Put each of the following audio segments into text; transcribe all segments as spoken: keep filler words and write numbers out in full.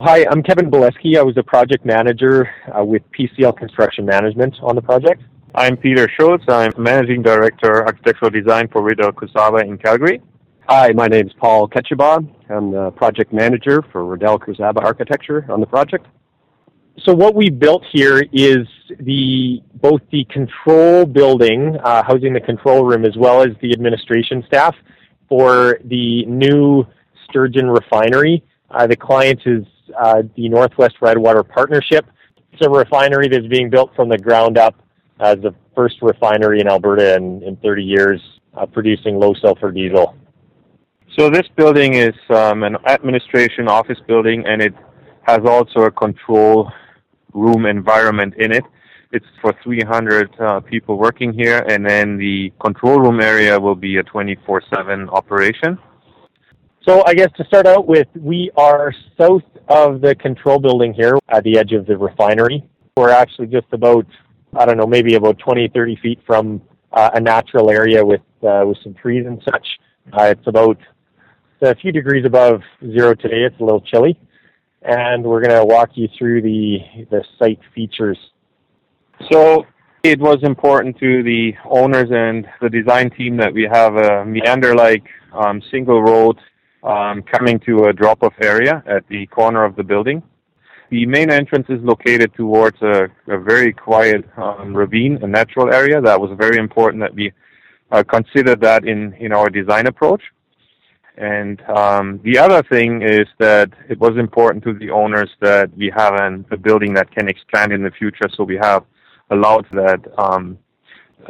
Hi, I'm Kevin Bolesky. I was a project manager uh, with P C L Construction Management on the project. I'm Peter Schultz. I'm Managing Director, Architectural Design for Riddell Kurczaba in Calgary. Hi, my name's Paul Ketchabaugh. I'm the Project Manager for Riddell Kurczaba Architecture on the project. So what we built here is the both the control building, uh, housing the control room, as well as the administration staff for the new Sturgeon refinery. Uh, the client is Uh, the Northwest Redwater Partnership. It's a refinery that's being built from the ground up as uh, the first refinery in Alberta in, in thirty years, uh, producing low sulfur diesel. So this building is um, an administration office building, and it has also a control room environment in it. It's for three hundred uh, people working here, and then the control room area will be a twenty-four seven operation. So I guess to start out with, we are south of the control building here at the edge of the refinery. We're actually just about, I don't know, maybe about twenty, thirty feet from uh, a natural area with uh, with some trees and such. Uh, it's about it's a few degrees above zero today. It's a little chilly. And we're going to walk you through the, the site features. So it was important to the owners and the design team that we have a meander-like um, single road Um, coming to a drop-off area at the corner of the building. The main entrance is located towards a, a very quiet um, ravine, a natural area. That was very important that we uh, considered that in, in our design approach. And um, the other thing is that it was important to the owners that we have an, a building that can expand in the future, so we have allowed that um,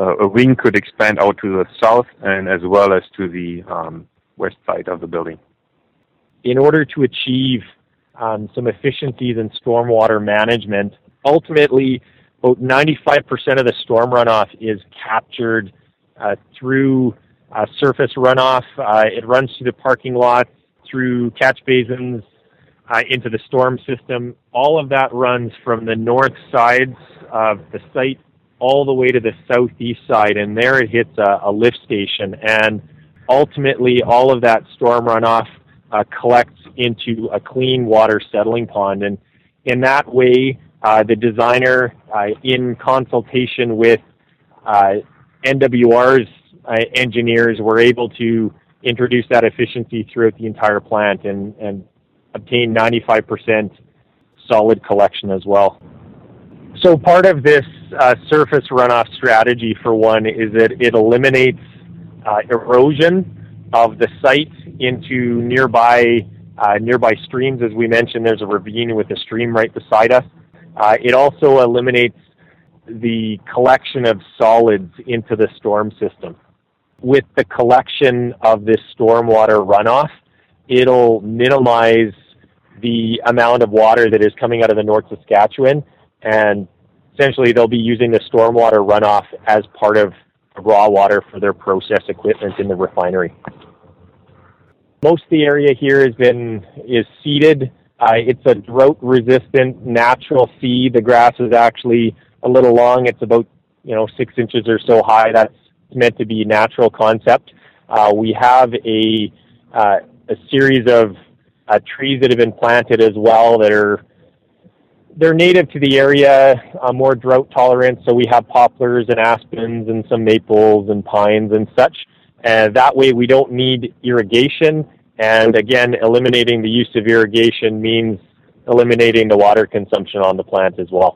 uh, a wing could expand out to the south and as well as to the um, west side of the building. In order to achieve um, some efficiencies in stormwater management, ultimately about ninety-five percent of the storm runoff is captured uh, through uh, surface runoff. Uh, it runs through the parking lot, through catch basins, uh, into the storm system. All of that runs from the north sides of the site all the way to the southeast side, and there it hits a, a lift station. And ultimately, all of that storm runoff uh, collects into a clean water settling pond. And in that way, uh, the designer, uh, in consultation with uh, N W R's uh, engineers, were able to introduce that efficiency throughout the entire plant and, and obtain ninety-five percent solid collection as well. So part of this uh, surface runoff strategy, for one, is that it eliminates Uh, erosion of the site into nearby uh, nearby streams. As we mentioned, there's a ravine with a stream right beside us. Uh, it also eliminates the collection of solids into the storm system. With the collection of this stormwater runoff, it'll minimize the amount of water that is coming out of the North Saskatchewan, and essentially they'll be using the stormwater runoff as part of raw water for their process equipment in the refinery. Most of the area here has been is seeded. Uh, it's a drought-resistant natural seed. The grass is actually a little long. It's about you know six inches or so high. That's meant to be a natural concept. Uh, we have a uh, a series of uh, trees that have been planted as well that are They're native to the area, uh, more drought tolerant, so we have poplars and aspens and some maples and pines and such. And that way we don't need irrigation. And again, eliminating the use of irrigation means eliminating the water consumption on the plant as well.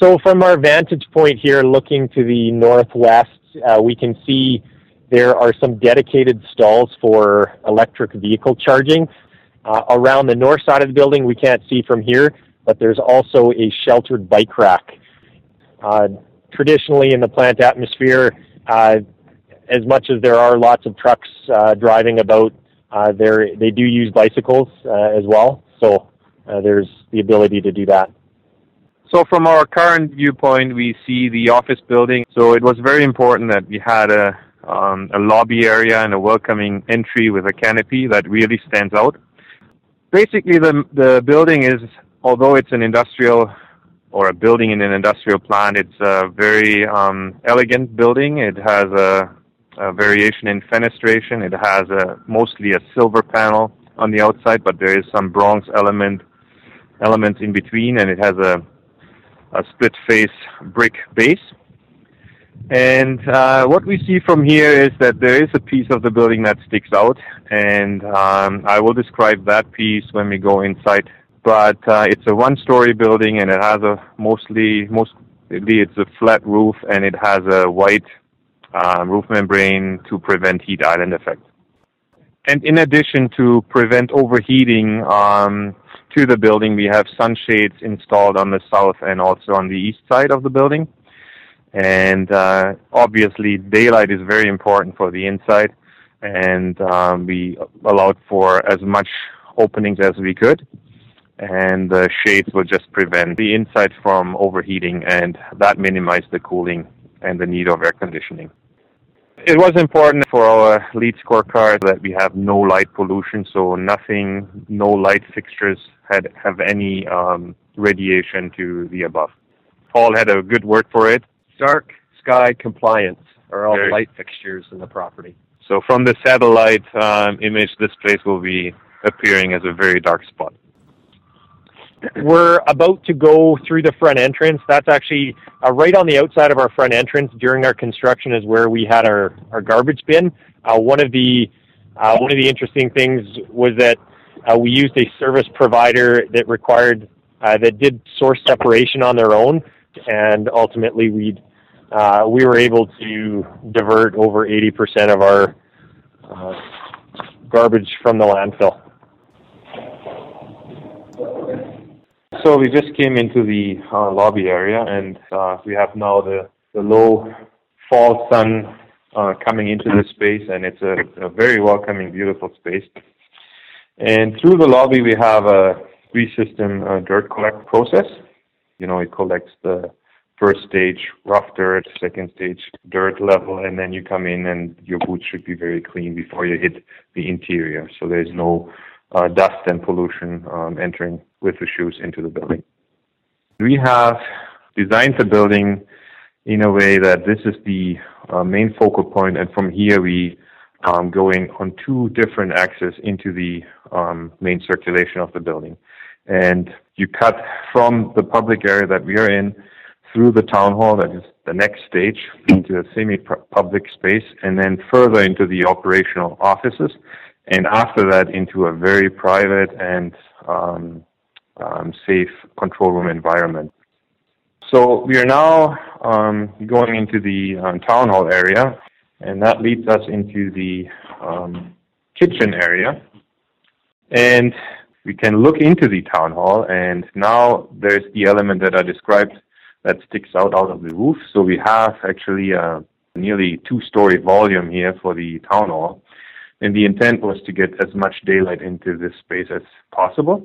So from our vantage point here, looking to the northwest, uh, we can see there are some dedicated stalls for electric vehicle charging. Uh, around the north side of the building, we can't see from here, but there's also a sheltered bike rack. Uh, traditionally, in the plant atmosphere, uh, as much as there are lots of trucks uh, driving about, uh, they do use bicycles uh, as well, so uh, there's the ability to do that. So from our current viewpoint, we see the office building. So it was very important that we had a, um, a lobby area and a welcoming entry with a canopy that really stands out. Basically, the the building is, although it's an industrial or a building in an industrial plant, it's a very um, elegant building. It has a, a variation in fenestration. It has a mostly a silver panel on the outside, but there is some bronze element elements in between, and it has a, a split face brick base. And uh, what we see from here is that there is a piece of the building that sticks out, and um, I will describe that piece when we go inside. But uh, it's a one-story building, and it has a mostly, mostly it's a flat roof, and it has a white uh, roof membrane to prevent heat island effect. And in addition to prevent overheating um, to the building, we have sunshades installed on the south and also on the east side of the building. And uh, obviously, daylight is very important for the inside, and um, we allowed for as much openings as we could. And the shades will just prevent the inside from overheating, and that minimized the cooling and the need of air conditioning. It was important for our LEED scorecard that we have no light pollution, so nothing, no light fixtures had have any um, radiation to the above. Paul had a good word for it. Dark sky compliance are all the light fixtures in the property. So from the satellite um, image, this place will be appearing as a very dark spot. We're about to go through the front entrance. That's actually uh, right on the outside of our front entrance during our construction is where we had our, our garbage bin. Uh, one of the uh, one of the interesting things was that uh, we used a service provider that required uh, that did source separation on their own, and ultimately we uh, we were able to divert over eighty percent of our uh, garbage from the landfill. So we just came into the uh, lobby area, and uh, we have now the, the low fall sun uh, coming into the space, and it's a, a very welcoming, beautiful space. And through the lobby, we have a three-system uh, dirt collect process. You know, it collects the first stage rough dirt, second stage dirt level, and then you come in, and your boots should be very clean before you hit the interior, so there's no Uh, dust and pollution um, entering with the shoes into the building. We have designed the building in a way that this is the uh, main focal point, and from here we um, go in on two different axes into the um, main circulation of the building. And you cut from the public area that we are in through the town hall, that is the next stage, into a semi-public space, and then further into the operational offices, and after that into a very private and um, um, safe control room environment. So we are now um, going into the um, town hall area, and that leads us into the um, kitchen area. And we can look into the town hall, and now there's the element that I described that sticks out out of the roof. So we have actually a nearly two-story volume here for the town hall. And the intent was to get as much daylight into this space as possible.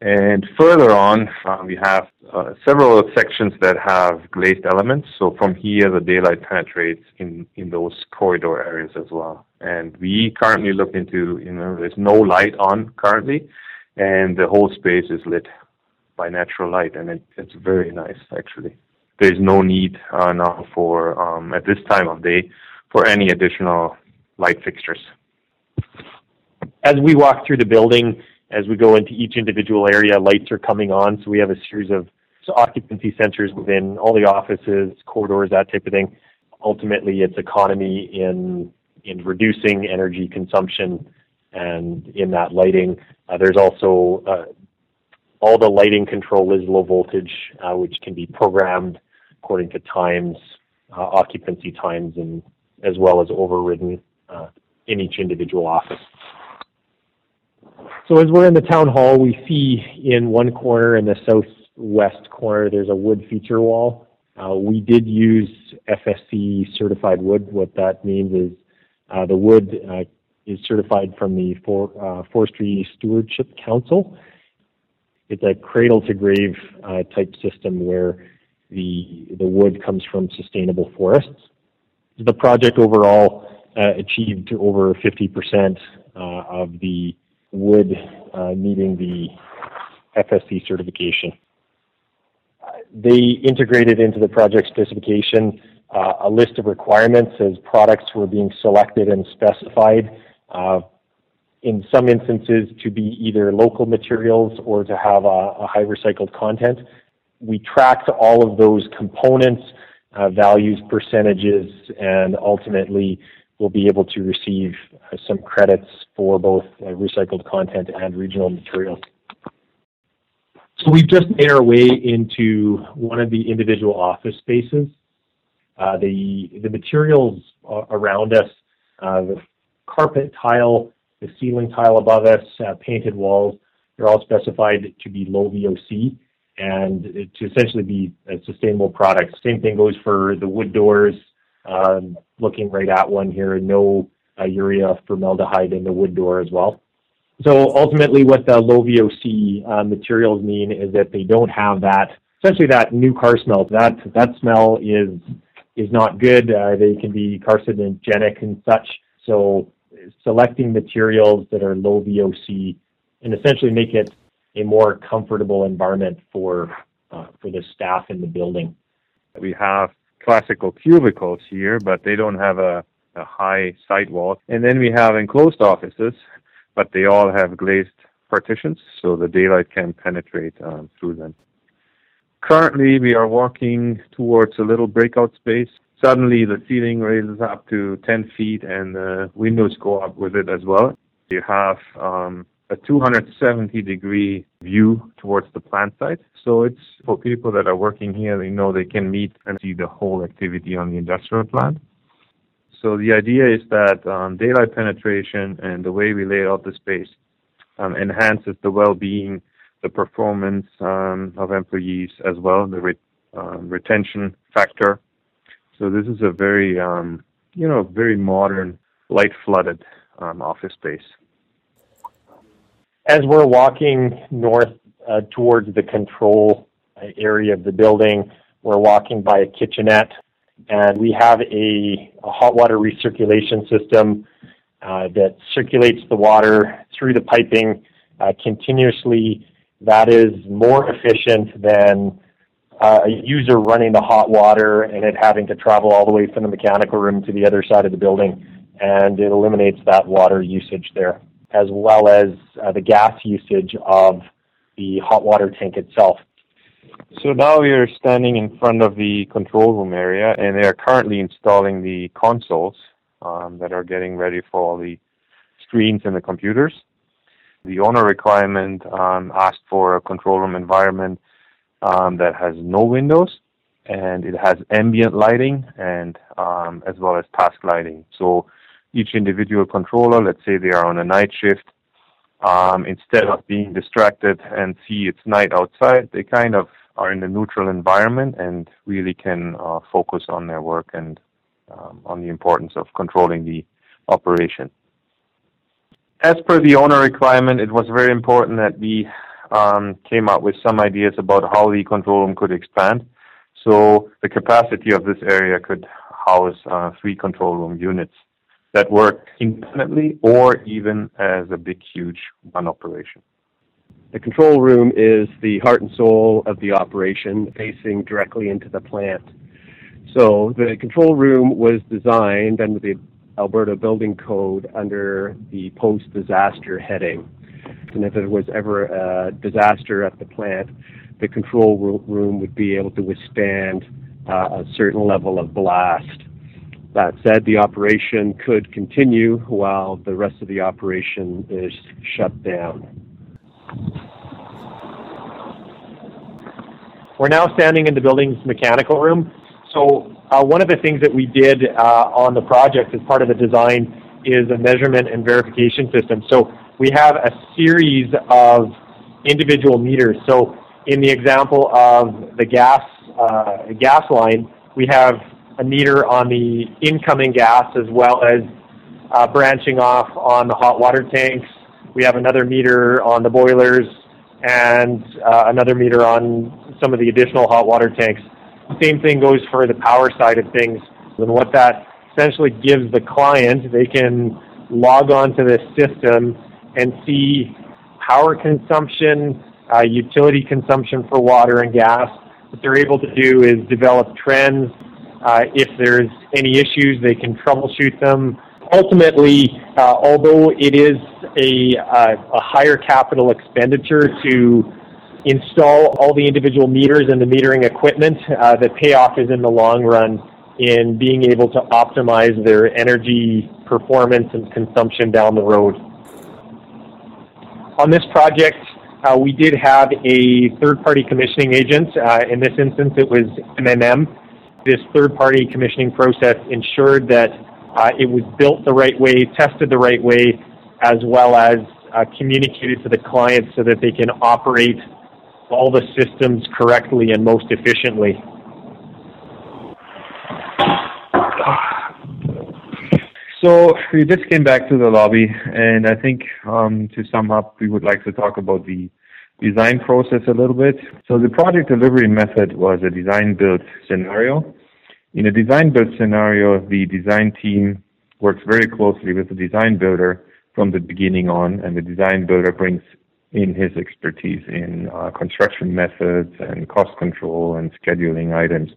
And further on, uh, we have uh, several sections that have glazed elements. So from here, the daylight penetrates in, in those corridor areas as well. And we currently look into, you know, there's no light on currently, and the whole space is lit by natural light, and it, it's very nice, actually. There's no need uh, now for, um, at this time of day, for any additional light fixtures. As we walk through the building, as we go into each individual area, lights are coming on, so we have a series of occupancy sensors within all the offices, corridors, that type of thing. Ultimately, it's economy in in reducing energy consumption, and in that lighting, uh, there's also uh, all the lighting control is low voltage, uh, which can be programmed according to times, uh, occupancy times, and as well as overridden Uh, in each individual office. So as we're in the town hall, we see in one corner, in the southwest corner, there's a wood feature wall. Uh, we did use F S C certified wood. What that means is uh, the wood uh, is certified from the For- uh, Forestry Stewardship Council. It's a cradle-to-grave uh, type system where the, the wood comes from sustainable forests. The project overall Uh, achieved over fifty percent uh, of the wood uh, needing the F S C certification. Uh, they integrated into the project specification uh, a list of requirements as products were being selected and specified uh, in some instances to be either local materials or to have a, a high recycled content. We tracked all of those components, uh, values, percentages, and ultimately we'll be able to receive uh, some credits for both uh, recycled content and regional materials. So we've just made our way into one of the individual office spaces. Uh, the, the materials uh, around us, uh, the carpet tile, the ceiling tile above us, uh, painted walls, they're all specified to be low V O C and to essentially be a sustainable product. Same thing goes for the wood doors. Um, looking right at one here, no uh, urea formaldehyde in the wood door as well. So ultimately what the low V O C uh, materials mean is that they don't have that, essentially that new car smell. That, that smell is, is not good. Uh, they can be carcinogenic and such. So selecting materials that are low V O C and essentially make it a more comfortable environment for, uh, for the staff in the building. We have classical cubicles here, but they don't have a, a high side wall. And then we have enclosed offices, but they all have glazed partitions, so the daylight can penetrate um, through them. Currently, we are walking towards a little breakout space. Suddenly, the ceiling raises up to ten feet, and the windows go up with it as well. You have um, a two hundred seventy degree view towards the plant site. So it's for people that are working here, they know they can meet and see the whole activity on the industrial plant. So the idea is that um, daylight penetration and the way we lay out the space um, enhances the well-being, the performance um, of employees as well, the re um, retention factor. So this is a very, um, you know, very modern, light-flooded um, office space. As we're walking north uh, towards the control area of the building, we're walking by a kitchenette. And we have a, a hot water recirculation system uh, that circulates the water through the piping uh, continuously. That is more efficient than uh, a user running the hot water and it having to travel all the way from the mechanical room to the other side of the building. And it eliminates that water usage there, as well as uh, the gas usage of the hot water tank itself. So now we are standing in front of the control room area, and they are currently installing the consoles um, that are getting ready for all the screens and the computers. The owner requirement um, asked for a control room environment um, that has no windows, and it has ambient lighting and um, as well as task lighting. So each individual controller, let's say they are on a night shift, Um, instead of being distracted and see it's night outside, they kind of are in a neutral environment and really can uh, focus on their work and um, on the importance of controlling the operation. As per the owner requirement, it was very important that we um, came up with some ideas about how the control room could expand. So the capacity of this area could house uh, three control room units that work independently or even as a big, huge one operation. The control room is the heart and soul of the operation, facing directly into the plant. So the control room was designed under the Alberta Building Code under the post-disaster heading. And if there was ever a disaster at the plant, the control room would be able to withstand uh, a certain level of blast. That said, the operation could continue while the rest of the operation is shut down. We're now standing in the building's mechanical room. So uh, one of the things that we did uh, on the project as part of the design is a measurement and verification system. So we have a series of individual meters. So in the example of the gas, uh, gas line, we have a meter on the incoming gas as well as uh, branching off on the hot water tanks. We have another meter on the boilers and uh, another meter on some of the additional hot water tanks. Same thing goes for the power side of things. And what that essentially gives the client, they can log on to this system and see power consumption, uh, utility consumption for water and gas. What they're able to do is develop trends. Uh, if there's any issues, they can troubleshoot them ultimately, uh, although it is a, uh, a higher capital expenditure to install all the individual meters and the metering equipment, uh, the payoff is in the long run in being able to optimize their energy performance and consumption down the road. On this project, uh, we did have a third-party commissioning agent. Uh, in this instance, it was M M M. This third-party commissioning process ensured that uh, it was built the right way, tested the right way, as well as uh, communicated to the client so that they can operate all the systems correctly and most efficiently. So we just came back to the lobby, and I think um, to sum up, we would like to talk about the design process a little bit. So the project delivery method was a design-build scenario. In a design-build scenario, the design team works very closely with the design builder from the beginning on, and the design builder brings in his expertise in uh, construction methods and cost control and scheduling items,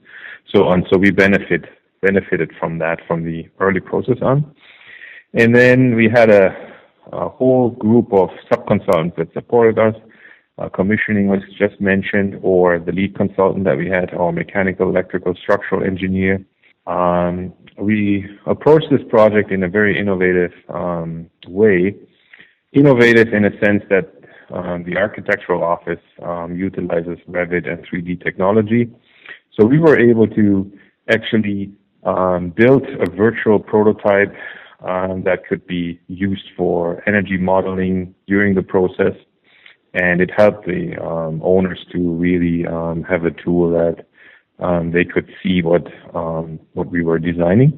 so on. So we benefit benefited from that from the early process on. And then we had a, a whole group of subconsultants that supported us. Uh, commissioning was just mentioned, or the lead consultant that we had, our mechanical, electrical, structural engineer. Um, we approached this project in a very innovative um, way. Innovative in a sense that um, the architectural office um, utilizes Revit and three D technology. So we were able to actually Um, built a virtual prototype um, that could be used for energy modeling during the process, and it helped the um, owners to really um, have a tool that um, they could see what um, what we were designing.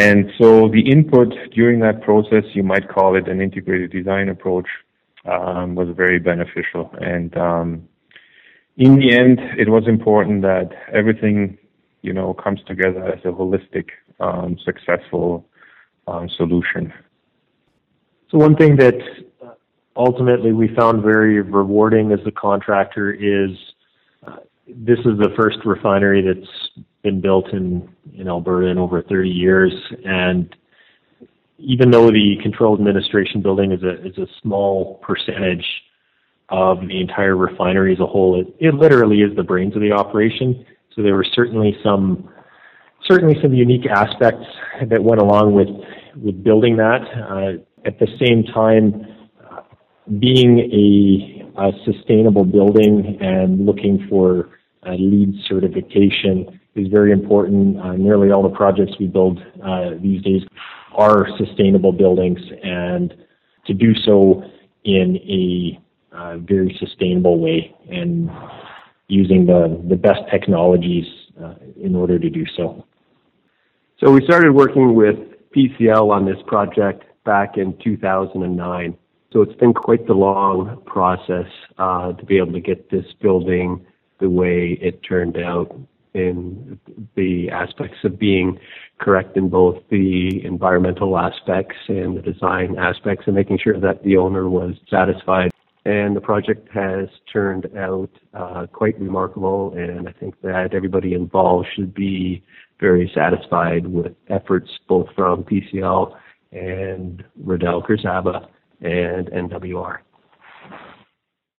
And so the input during that process, you might call it an integrated design approach, um, was very beneficial. And um, in the end, it was important that everything, you know, comes together as a holistic, um, successful um, solution. So one thing that ultimately we found very rewarding as a contractor is uh, this is the first refinery that's been built in, in Alberta in over thirty years. And even though the controlled administration building is a, is a small percentage of the entire refinery as a whole, it, it literally is the brains of the operation. So there were certainly some, certainly some unique aspects that went along with, with building that. Uh, at the same time, uh, being a, a sustainable building and looking for uh, LEED certification is very important. Uh, nearly all the projects we build uh, these days are sustainable buildings, and to do so in a uh, very sustainable way and using the, the best technologies uh, in order to do so. So we started working with P C L on this project back in two thousand nine. So it's been quite the long process uh, to be able to get this building the way it turned out in the aspects of being correct in both the environmental aspects and the design aspects, and making sure that the owner was satisfied. And the project has turned out uh, quite remarkable, and I think that everybody involved should be very satisfied with efforts both from P C L and Riddell Kurczaba and N W R.